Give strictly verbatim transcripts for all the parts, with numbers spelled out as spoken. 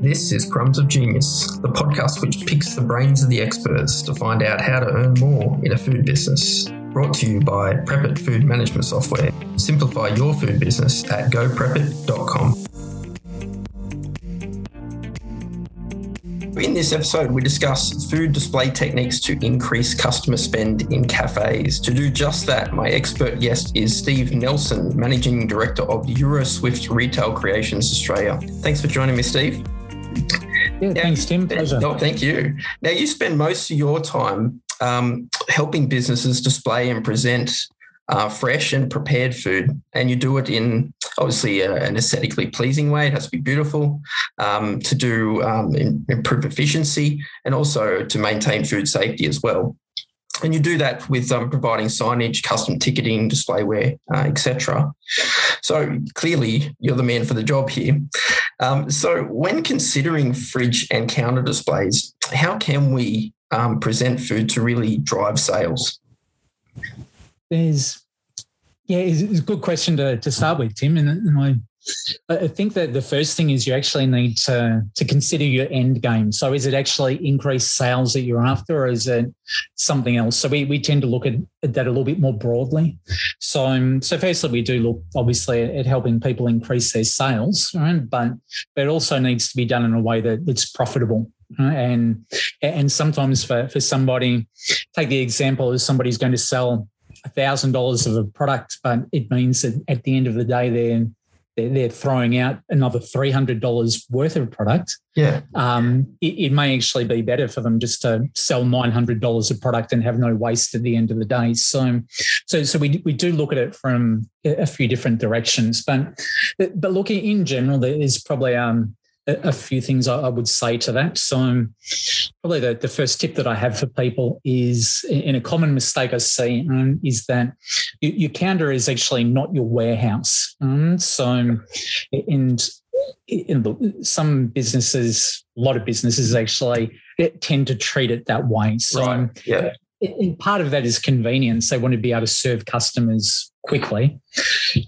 This is Crumbs of Genius, the podcast which picks the brains of the experts to find out how to earn more in a food business. Brought to you by PrepIt Food Management Software. Simplify your food business at go prep it dot com. In this episode, we discuss food display techniques to increase customer spend in cafes. To do just that, my expert guest is Steve Nelson, Managing Director of Euroswift Retail Creations Australia. Thanks for joining me, Steve. Yeah, now, thanks, Tim. Pleasure. No, thank you. Now, you spend most of your time um, helping businesses display and present uh, fresh and prepared food, and you do it in obviously a, an aesthetically pleasing way. It has to be beautiful um, to do um, in, improve efficiency and also to maintain food safety as well. And you do that with um, providing signage, custom ticketing, displayware, uh, et cetera. So clearly you're the man for the job here. Um, so when considering fridge and counter displays, how can we um, present food to really drive sales? There's Yeah, it's a good question to, to start with, Tim. And, and I, I think that the first thing is you actually need to, to consider your end game. So is it actually increased sales that you're after, or is it something else? So we, we tend to look at, at that a little bit more broadly. So, um, so firstly, we do look, obviously, at helping people increase their sales, right? but, but it also needs to be done in a way that it's profitable. And, and sometimes for, for somebody, take the example of somebody's going to sell one thousand dollars of a product, but it means that at the end of the day, they're they're throwing out another three hundred dollars worth of product. Yeah, um, it, it may actually be better for them just to sell nine hundred dollars of product and have no waste at the end of the day. So, so, so we we do look at it from a few different directions, but but looking in general, there is probably um. a few things I would say to that. So probably the, the first tip that I have for people is, and a common mistake I see, um, is that your counter is actually not your warehouse. Um, so and in some businesses, a lot of businesses actually tend to treat it that way. So right. yeah. And part of that is convenience. They want to be able to serve customers quickly.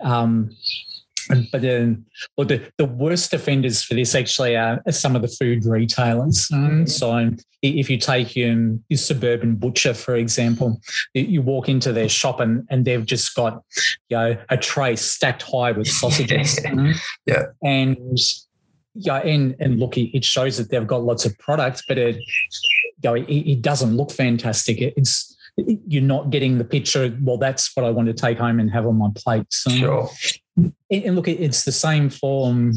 Um But uh, well, the, the worst offenders for this actually are, are some of the food retailers. Um, so if you take your, your suburban butcher, for example, you walk into their shop and, and they've just got, you know, a tray stacked high with sausages. yeah. You know? yeah. And yeah, and, and look, it shows that they've got lots of product, but it, you know, it, it doesn't look fantastic. It, it's You're not getting the picture. Well, that's what I want to take home and have on my plate. So, sure. And look, it's the same form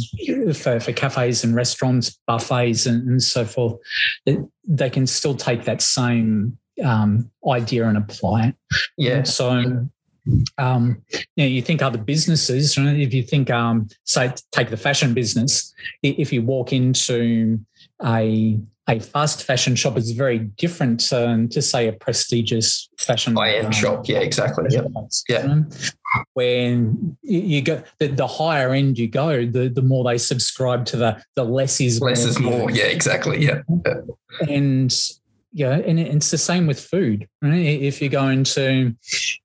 for, for cafes and restaurants, buffets, and, and so forth. They can still take that same um, idea and apply it. Yeah. So, um, you know, you think other businesses. Right? If you think, um, say, take the fashion business. If you walk into a A fast fashion shop is very different um, to, say, a prestigious fashion high-end um, shop. Yeah, exactly. Yep. Yeah, when you go, the, the higher end you go, the, the more they subscribe to the the less is less more. is more. Yeah, exactly. Yeah, and yeah, and it's the same with food. Right? If you go into,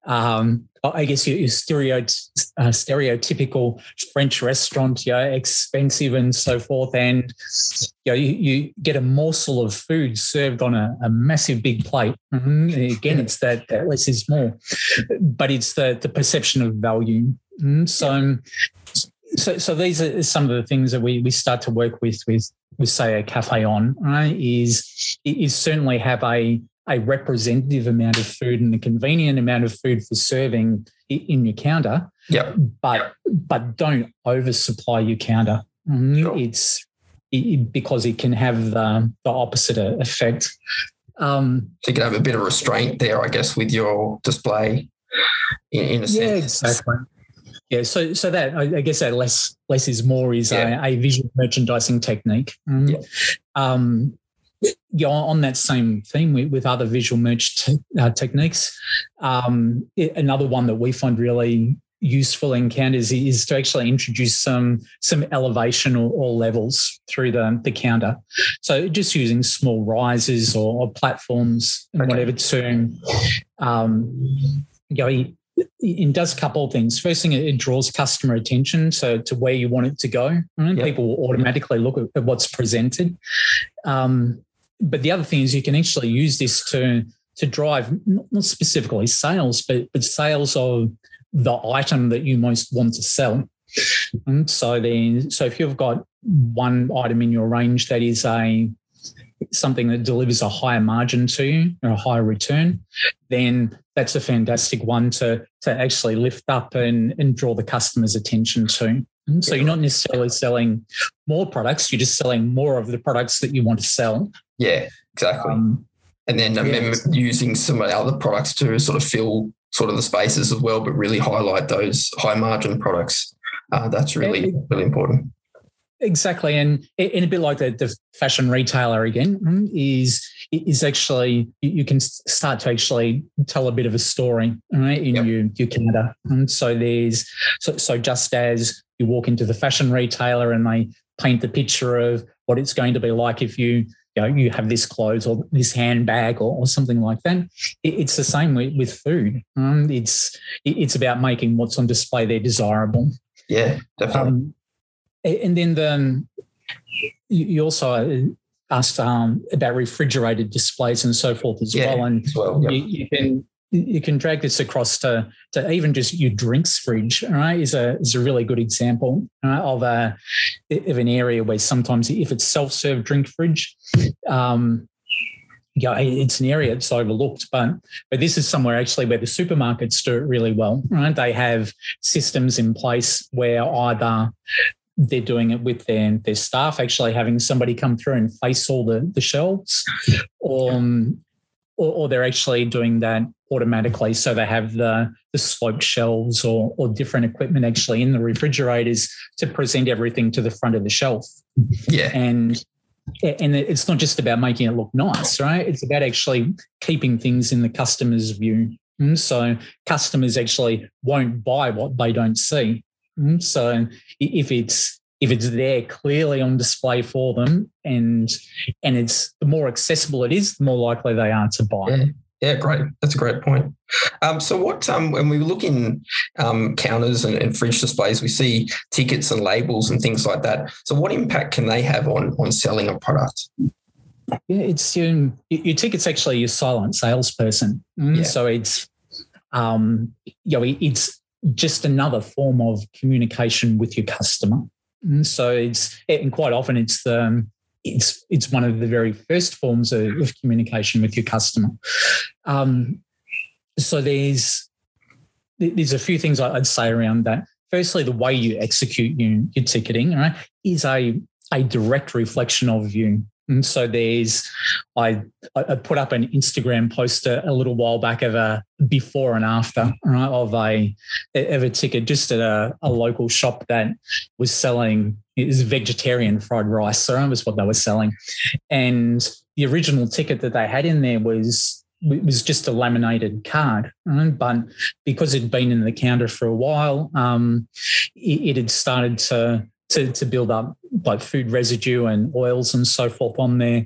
um, I guess your, your stereoty- uh, stereotypical French restaurant, yeah, expensive and so forth, and You, know, you, you get a morsel of food served on a, a massive big plate. Mm-hmm. Again, it's that, that less is more, but it's the, the perception of value. Mm-hmm. So, so, so these are some of the things that we we start to work with with, with say, a cafe on, right? Is is certainly have a a representative amount of food and a convenient amount of food for serving in your counter. Yeah, but but don't oversupply your counter. Mm-hmm. Sure. It's It, because it can have the, the opposite effect. Um, so you can have a bit of restraint there, I guess, with your display in, in a sense. Yeah, exactly. Yeah, so so that, I guess that less less is more is yeah. a, a visual merchandising technique. Um, yeah. Um, yeah, on that same theme with, with other visual merch te- uh, techniques, um, it, another one that we find really useful encounters is to actually introduce some some elevation or, or levels through the, the counter. So just using small rises or, or platforms and okay. whatever to, um, you know, it does a couple of things. First thing, it draws customer attention to, to where you want it to go. Right? Yep. People will automatically look at, at what's presented. Um, but the other thing is you can actually use this to to drive, not specifically sales, but, but sales of the item that you most want to sell. And so then, so if you've got one item in your range that is a something that delivers a higher margin to you or a higher return, then that's a fantastic one to, to actually lift up and, and draw the customer's attention to. So you're not necessarily selling more products, you're just selling more of the products that you want to sell. Yeah, exactly. Um, and then I remember yeah. using some other products to sort of fill sort of the spaces as well, but really highlight those high margin products. Uh, that's really, really important. Exactly. And in a bit like the, the fashion retailer again, is is actually you can start to actually tell a bit of a story, right, in yep. your, your Canada. And so there's so, so just as you walk into the fashion retailer and they paint the picture of what it's going to be like if you you know you have this clothes or this handbag or, or something like that, it, it's the same with, with food. Um, it's it, it's about making what's on display there desirable. Yeah, definitely. Um, And then the, you also asked um, about refrigerated displays and so forth as yeah, well. And well, yep. you, you can you can drag this across to, to even just your drinks fridge. Right, is a is a really good example right, of a of an area where sometimes if it's self serve drink fridge, um, yeah, it's an area that's overlooked. But but this is somewhere actually where the supermarkets do it really well. Right, they have systems in place where either they're doing it with their, their staff, actually having somebody come through and face all the, the shelves, or, um, or or they're actually doing that automatically. So they have the, the sloped shelves or or different equipment actually in the refrigerators to present everything to the front of the shelf. Yeah. And and it's not just about making it look nice, right? It's about actually keeping things in the customer's view. So customers actually won't buy what they don't see. So if it's if it's there clearly on display for them, and and it's the more accessible it is, the more likely they are to buy. Yeah, yeah great. That's a great point. Um, so what um, when we look in um, counters and, and fridge displays, we see tickets and labels and things like that. So what impact can they have on on selling a product? Yeah, it's your, your ticket's actually your silent salesperson. Mm, yeah. So it's um, you know, it's. just another form of communication with your customer. And so it's, and quite often it's the, it's, it's one of the very first forms of, of communication with your customer. Um, so there's, there's a few things I'd say around that. Firstly, the way you execute your, your ticketing, right, is a, a direct reflection of you. And so there's, I, I put up an Instagram post a, a little while back of a before and after, right, of a of a ticket just at a, a local shop that was selling it was vegetarian fried rice. So that was what they were selling, and the original ticket that they had in there was was just a laminated card, right? But because it'd been in the counter for a while, um, it, it had started to. To, to build up like food residue and oils and so forth on there.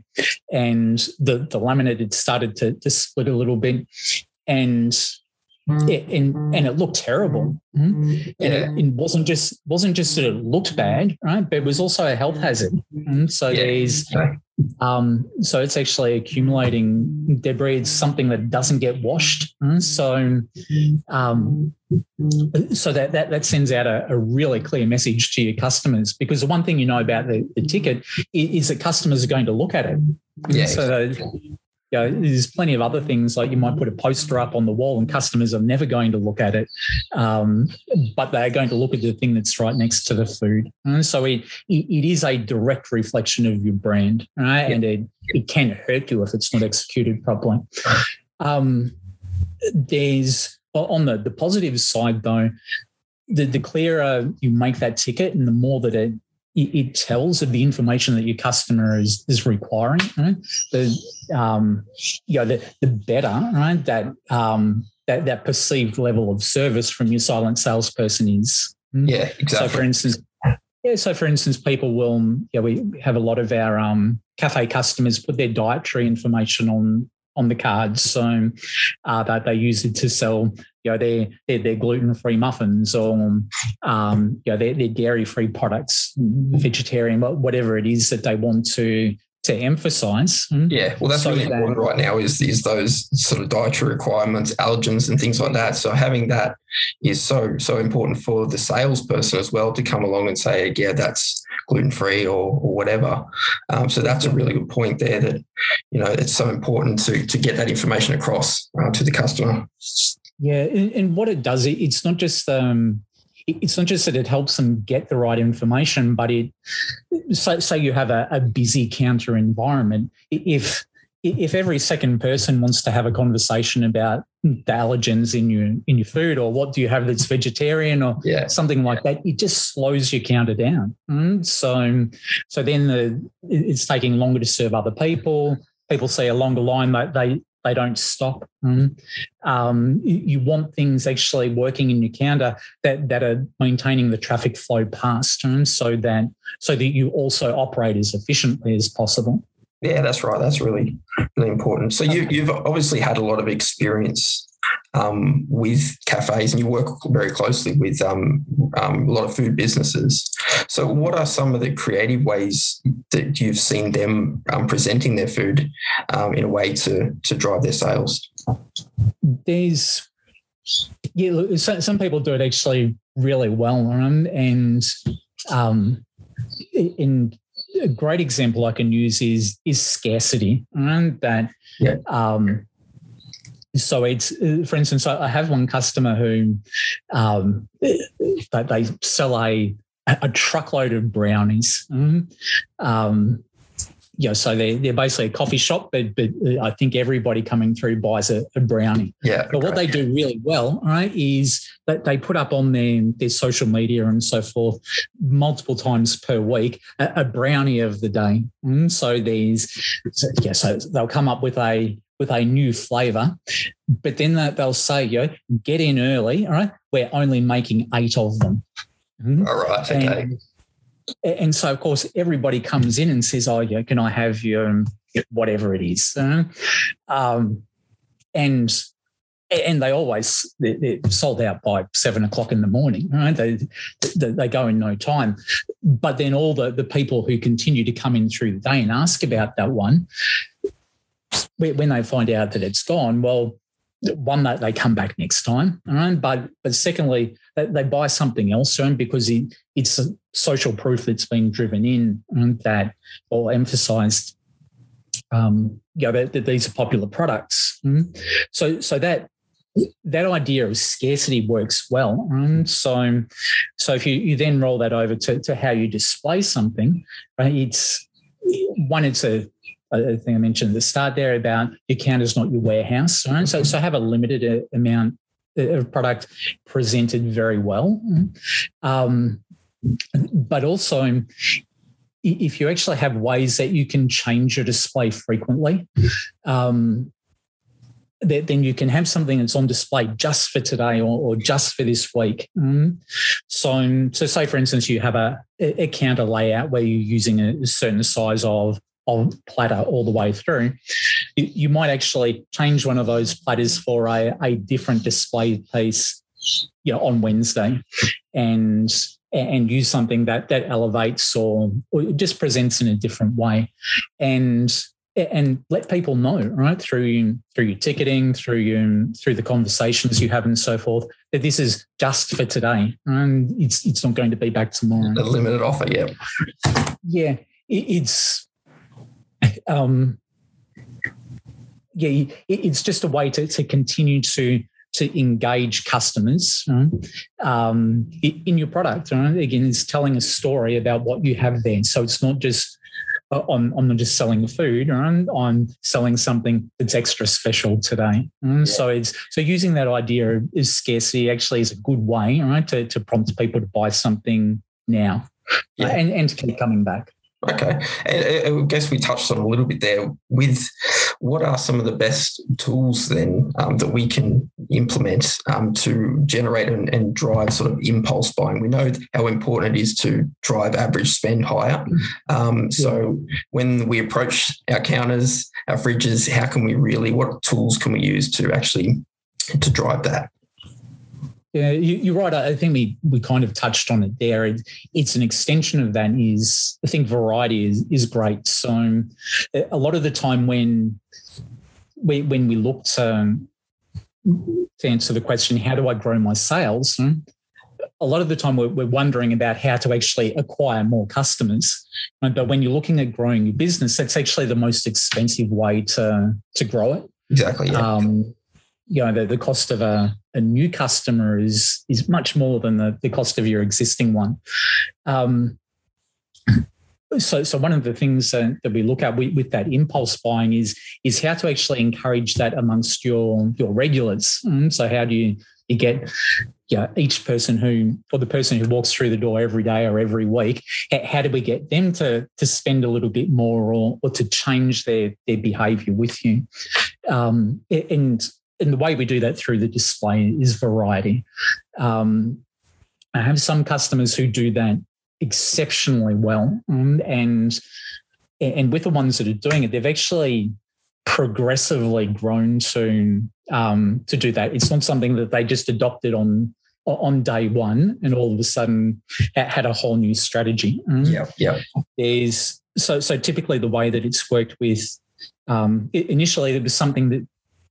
And the, the laminate had started to, to split a little bit and it, and, and it looked terrible. And yeah. it, it wasn't just wasn't just that it looked bad, right? But it was also a health hazard. And so yeah. there's um, so it's actually accumulating debris. It's something that doesn't get washed. So um So that, that that sends out a, a really clear message to your customers, because the one thing you know about the, the ticket is, is that customers are going to look at it. Yeah, so exactly. you know, there's plenty of other things, like you might put a poster up on the wall and customers are never going to look at it, um, but they're going to look at the thing that's right next to the food. And so it, it is a direct reflection of your brand, right? Yeah. And it, it can hurt you if it's not executed properly. Um, there's... On the, the positive side, though, the, the clearer you make that ticket and the more that it it tells of the information that your customer is is requiring, right? the um, you know, the, the better, right? That um, that that perceived level of service from your silent salesperson is. Yeah, exactly. So, for instance, yeah, so for instance, people will. Yeah, you know, we have a lot of our um, cafe customers put their dietary information on. on the cards. So uh, that they use it to sell you know, their their, their gluten-free muffins, or um, you know, their, their dairy-free products, vegetarian, whatever it is that they want to to emphasise. Yeah, well, that's so really that, important right now is, is those sort of dietary requirements, allergens and things like that. So having that is so, so important for the salesperson as well to come along and say, yeah, that's gluten-free or, or whatever. Um, so that's a really good point there that, you know, it's so important to, to get that information across uh, to the customer. Yeah, and, and what it does, it's not just... Um, It's not just that it helps them get the right information, but it, say, say you have a, a busy counter environment. If if every second person wants to have a conversation about the allergens in your in your food, or what do you have that's vegetarian, or yeah. something like that, it just slows your counter down. Mm? So so then the it's taking longer to serve other people. People see a longer line, they. they They don't stop. Mm. Um, you want things actually working in your counter that, that are maintaining the traffic flow past, mm, so that so that you also operate as efficiently as possible. Yeah, that's right. That's really, really important. So you, you've obviously had a lot of experience um, with cafes, and you work very closely with um, um, a lot of food businesses. So what are some of the creative ways that you've seen them um, presenting their food um, in a way to, to drive their sales? There's, yeah, look, so, some people do it actually really well. Um, and um, in a great example I can use is, is scarcity. Um, that, yeah. um, so it's, for instance, I have one customer who um, they sell a, a truckload of brownies. Mm. Um, you know, so they're, they're basically a coffee shop, but, but I think everybody coming through buys a, a brownie. Yeah. But okay. What they do really well, right, is that they put up on their, their social media and so forth multiple times per week a, a brownie of the day. Mm. So these, so, yeah, so they'll come up with a with a new flavour, but then they'll say, "Yo, get in early, all right? We're only making eight of them." Mm-hmm. All right. Okay. And, and so, of course, everybody comes in and says, "Oh, yeah, can I have your whatever it is?" Uh, um, and and they always they're sold out by seven o'clock in the morning. Right? They they go in no time. But then all the the people who continue to come in through the day and ask about that one, when they find out that it's gone, well, one, that they come back next time, all right? But but secondly, they, they buy something else, right? Because it, it's a social proof that's been driven in, and that, or emphasised, um, you know, that, that these are popular products. Mm-hmm. So so that that idea of scarcity works well. Right? So so if you, you then roll that over to, to how you display something, right? It's one, it's a I think I mentioned at the start there about your counter's not your warehouse, right? So, so have a limited amount of product presented very well. Um, but also, if you actually have ways that you can change your display frequently, um, that then you can have something that's on display just for today, or, or just for this week. Mm. So, so say, for instance, you have a, a counter layout where you're using a certain size of of platter all the way through, you might actually change one of those platters for a, a different display piece, you know, on Wednesday, and and use something that that elevates or, or just presents in a different way, and and let people know, right, through through your ticketing, through your through the conversations you have and so forth, that this is just for today, and it's it's not going to be back tomorrow. A limited offer, yeah, yeah, it, it's. Um, yeah, it's just a way to, to continue to to engage customers, right? um, in your product. Right? Again, it's telling a story about what you have there. So it's not just uh, I'm, I'm not just selling food. Right? I'm selling something that's extra special today. Right? Yeah. So it's so using that idea of scarcity actually is a good way, right, to, to prompt people to buy something now, yeah. right? and and to keep coming back. Okay. And I guess we touched on a little bit there with what are some of the best tools then um, that we can implement um, to generate and, and drive sort of impulse buying? We know how important it is to drive average spend higher. Um, so when we approach our counters, our fridges, how can we really, what tools can we use to actually to drive that? Yeah, you, you're right. I think we we kind of touched on it there. It, it's an extension of that. Is I think variety is is great. So a lot of the time when we when we looked um, to answer the question, how do I grow my sales? Hmm? A lot of the time we're, we're wondering about how to actually acquire more customers. Right? But when you're looking at growing your business, that's actually the most expensive way to to grow it. Exactly. Yeah. Um, you know, the, the cost of a, a new customer is is much more than the, the cost of your existing one. Um, so, so one of the things that, that we look at with, with that impulse buying is is how to actually encourage that amongst your your regulars. Mm, so, how do you you get yeah each person who or the person who walks through the door every day or every week? How do we get them to to spend a little bit more or or to change their their behaviour with you? Um, and And the way we do that through the display is variety. Um, I have some customers who do that exceptionally well, and and with the ones that are doing it, they've actually progressively grown to um, to do that. It's not something that they just adopted on on day one and all of a sudden had a whole new strategy. Yeah, yeah. There's so so typically the way that it's worked with um, initially it was something that.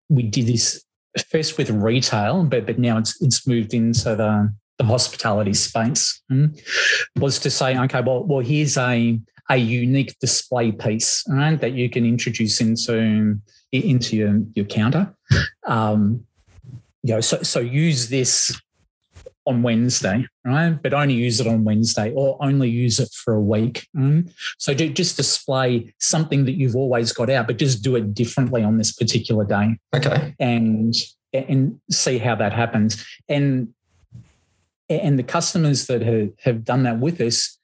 We did this first with retail, but but now it's it's moved into the, the hospitality space. Mm, was to say, okay, well, well, here's a a unique display piece, right, that you can introduce into into your, your counter. Um, you know, so so use this on Wednesday, right? But only use it on Wednesday, or only use it for a week. Mm? So do, just display something that you've always got out, but just do it differently on this particular day. Okay, and and see how that happens. And and the customers that have, have done that with us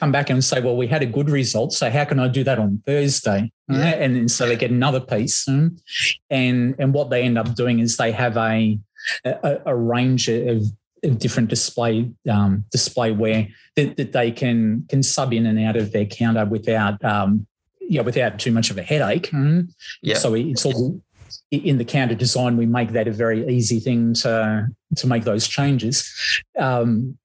come back and say, well, we had a good result, so how can I do that on Thursday? Yeah. Right? And then so they get another piece, mm? and and what they end up doing is they have a a, a range of different display um, display ware that, that they can can sub in and out of their counter without um, you know, without too much of a headache. Mm? Yeah. So it's all in the counter design. We make that a very easy thing to to make those changes. Um,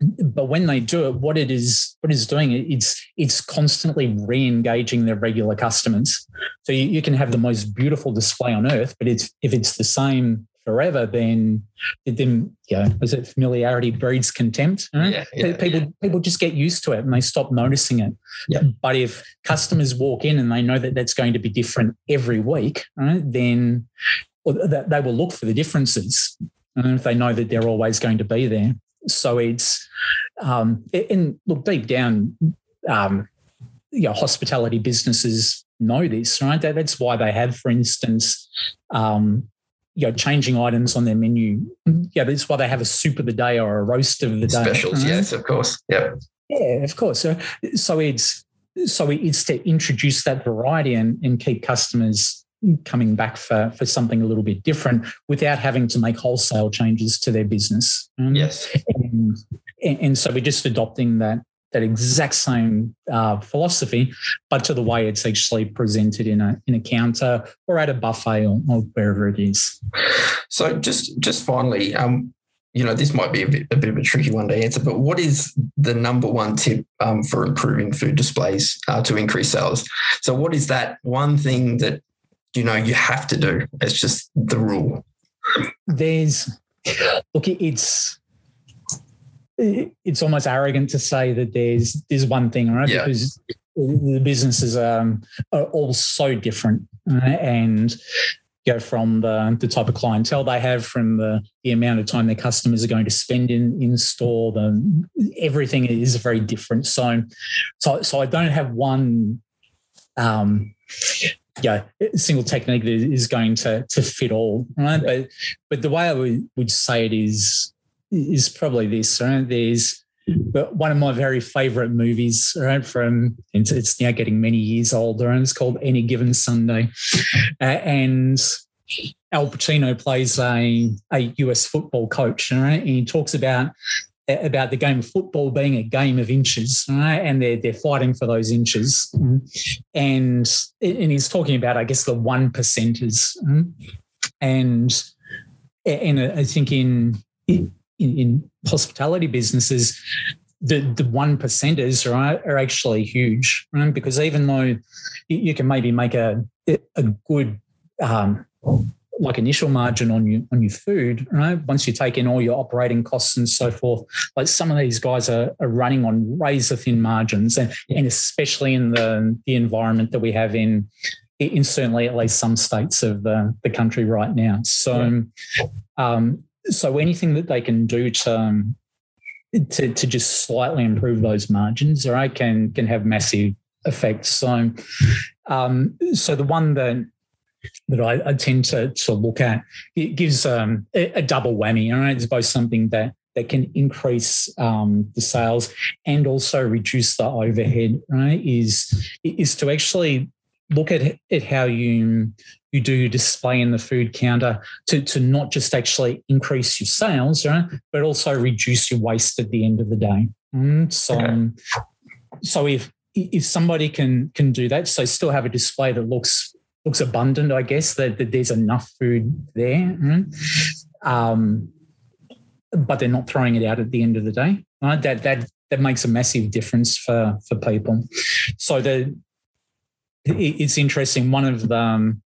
but when they do it, what it is what it's doing it's it's constantly re-engaging their regular customers. So you, you can have the most beautiful display on earth, but it's if it's the same forever, then, then yeah, was it familiarity breeds contempt? Right? Yeah, yeah, people yeah. people just get used to it and they stop noticing it. Yeah. But if customers walk in and they know that that's going to be different every week, right, then they will look for the differences. And if they know that they're always going to be there, so it's um, and look deep down, um, you know, hospitality businesses know this, right? That, that's why they have, for instance. Um, You know, changing items on their menu. Yeah, that's why they have a soup of the day or a roast of the day. Specials, right? Yes, of course. Yeah, yeah, of course. So, so it's so it's to introduce that variety and, and keep customers coming back for, for something a little bit different without having to make wholesale changes to their business. Yes, and, and so we're just adopting that that exact same uh, philosophy, but to the way it's actually presented in a in a counter or at a buffet or, or wherever it is. So just just finally, um, you know, this might be a bit, a bit of a tricky one to answer, but what is the number one tip um, for improving food displays uh, to increase sales? So what is that one thing that, you know, you have to do? It's just the rule. There's, look, it's... It's almost arrogant to say that there's there's one thing, right? Yeah. Because the businesses are, are all so different, right? And you know, from the, the type of clientele they have, from the, the amount of time their customers are going to spend in, in store, the, everything is very different. So, so, so I don't have one um, yeah, single technique that is going to to fit all, right? Yeah. But but the way I would, would say it is. Is probably this, right? There's one of my very favourite movies, right? From it's, it's now getting many years older, and it's called Any Given Sunday. Uh, and Al Pacino plays a a U S football coach, right? And he talks about about the game of football being a game of inches, right? And they're they're fighting for those inches, and and he's talking about, I guess, the one percenters, and and I think in in, in, in hospitality businesses, the the one percenters right, are actually huge, right? Because even though you can maybe make a a good um, like initial margin on you on your food, right? Once you take in all your operating costs and so forth, like some of these guys are, are running on razor thin margins, and, and especially in the the environment that we have in in certainly at least some states of the, the country right now. So, yeah. um, so anything that they can do to um, to to just slightly improve those margins, right, can can have massive effects. So, um, so the one that that I, I tend to, to look at, it gives um, a, a double whammy, all right? It's both something that, that can increase um, the sales and also reduce the overhead, right? Is is to actually look at, at how you you do your display in the food counter to, to not just actually increase your sales, right? But also reduce your waste at the end of the day. Mm, so, okay. um, so if if somebody can can do that, so still have a display that looks looks abundant, I guess, that, that there's enough food there, right? um, but they're not throwing it out at the end of the day. Right? That that that makes a massive difference for, for people. So the it, it's interesting. One of the, um,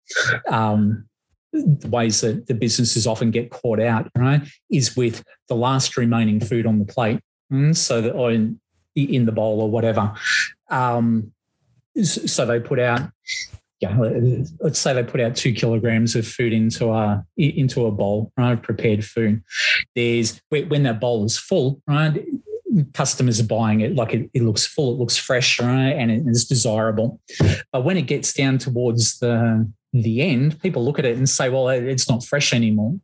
um, the ways that the businesses often get caught out, right, is with the last remaining food on the plate, mm? so that or in, in the bowl or whatever. Um, so they put out. Yeah, let's say they put out two kilograms of food into a into a bowl, right? Prepared food. There's when that bowl is full, right? Customers are buying it like it, it looks full, it looks fresh, right? And it is desirable. But when it gets down towards the the end, people look at it and say, "Well, it's not fresh anymore."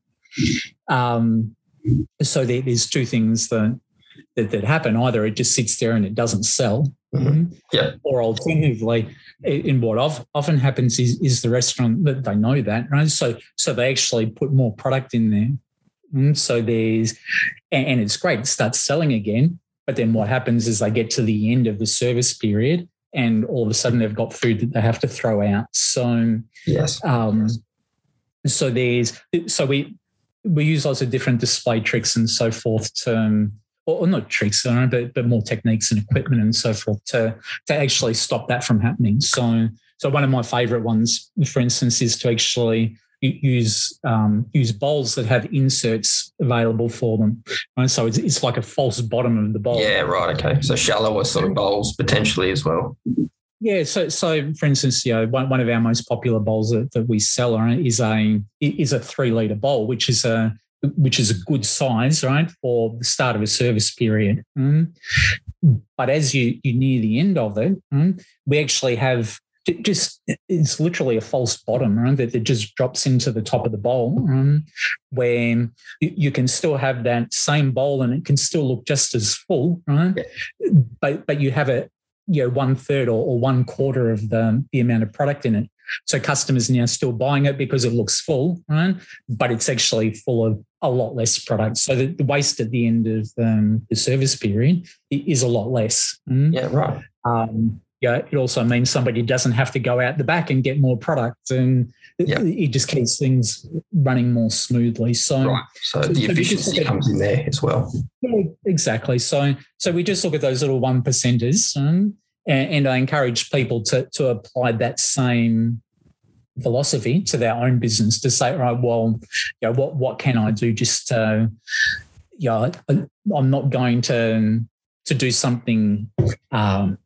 Um, so there, there's two things that, that that happen: either it just sits there and it doesn't sell. Mm-hmm. Yeah. Or alternatively, in what often happens is, is the restaurant that they know that, right? So so they actually put more product in there. And so there's, and it's great, it starts selling again. But then what happens is they get to the end of the service period, and all of a sudden they've got food that they have to throw out. So yes, um, so there's so we we use lots of different display tricks and so forth to. Um, Or not tricks, but but more techniques and equipment and so forth to to actually stop that from happening. So so one of my favourite ones, for instance, is to actually use um, use bowls that have inserts available for them. Right? So it's it's like a false bottom of the bowl. Yeah, right. Okay. So shallower sort of bowls potentially as well. Yeah. So so for instance, you know, one, one of our most popular bowls that, that we sell, right, is a is a three litre bowl, which is a which is a good size, right, for the start of a service period. Mm. But as you you near the end of it, mm, we actually have just, it's literally a false bottom, right, that it just drops into the top of the bowl, mm, where you can still have that same bowl and it can still look just as full, right? Yeah. But but you have a, you know, one third or, or one quarter of the, the amount of product in it. So customers now still buying it because it looks full, right? But it's actually full of a lot less product. So the, the waste at the end of um, the service period is a lot less. Mm? Yeah, right. Um, yeah, it also means somebody doesn't have to go out the back and get more product, and yeah. it, it just keeps things running more smoothly. So, right. so, so the so efficiency at, comes in there as well. Yeah, exactly. So, so we just look at those little one percenters. Um, And I encourage people to, to apply that same philosophy to their own business, to say, right, well, you know, what what can I do just to, you know, I'm not going to to do something um,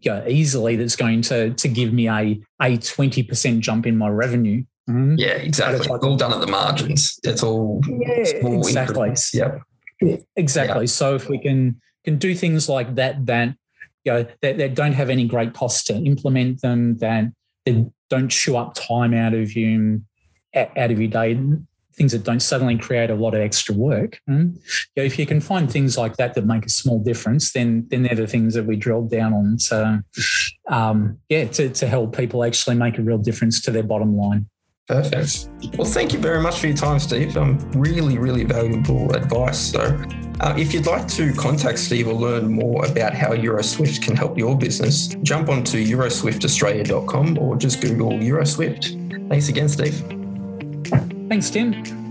you know, easily that's going to to give me a, a twenty percent jump in my revenue. Mm-hmm. Yeah, exactly. It's like, all done at the margins. It's all yeah, small exactly. increments. Yep. Yeah, exactly. Yeah. So if we can can do things like that, then You know, that, that don't have any great cost to implement them, that, that don't chew up time out of you, out of your day, things that don't suddenly create a lot of extra work. Mm? You know, if you can find things like that that make a small difference, then then they're the things that we drill down on to, um, yeah, to, to help people actually make a real difference to their bottom line. Perfect. Well, thank you very much for your time, Steve. Um, really, really valuable advice. So uh, if you'd like to contact Steve or learn more about how Euroswift can help your business, jump onto euroswift australia dot com or just Google Euroswift. Thanks again, Steve. Thanks, Tim.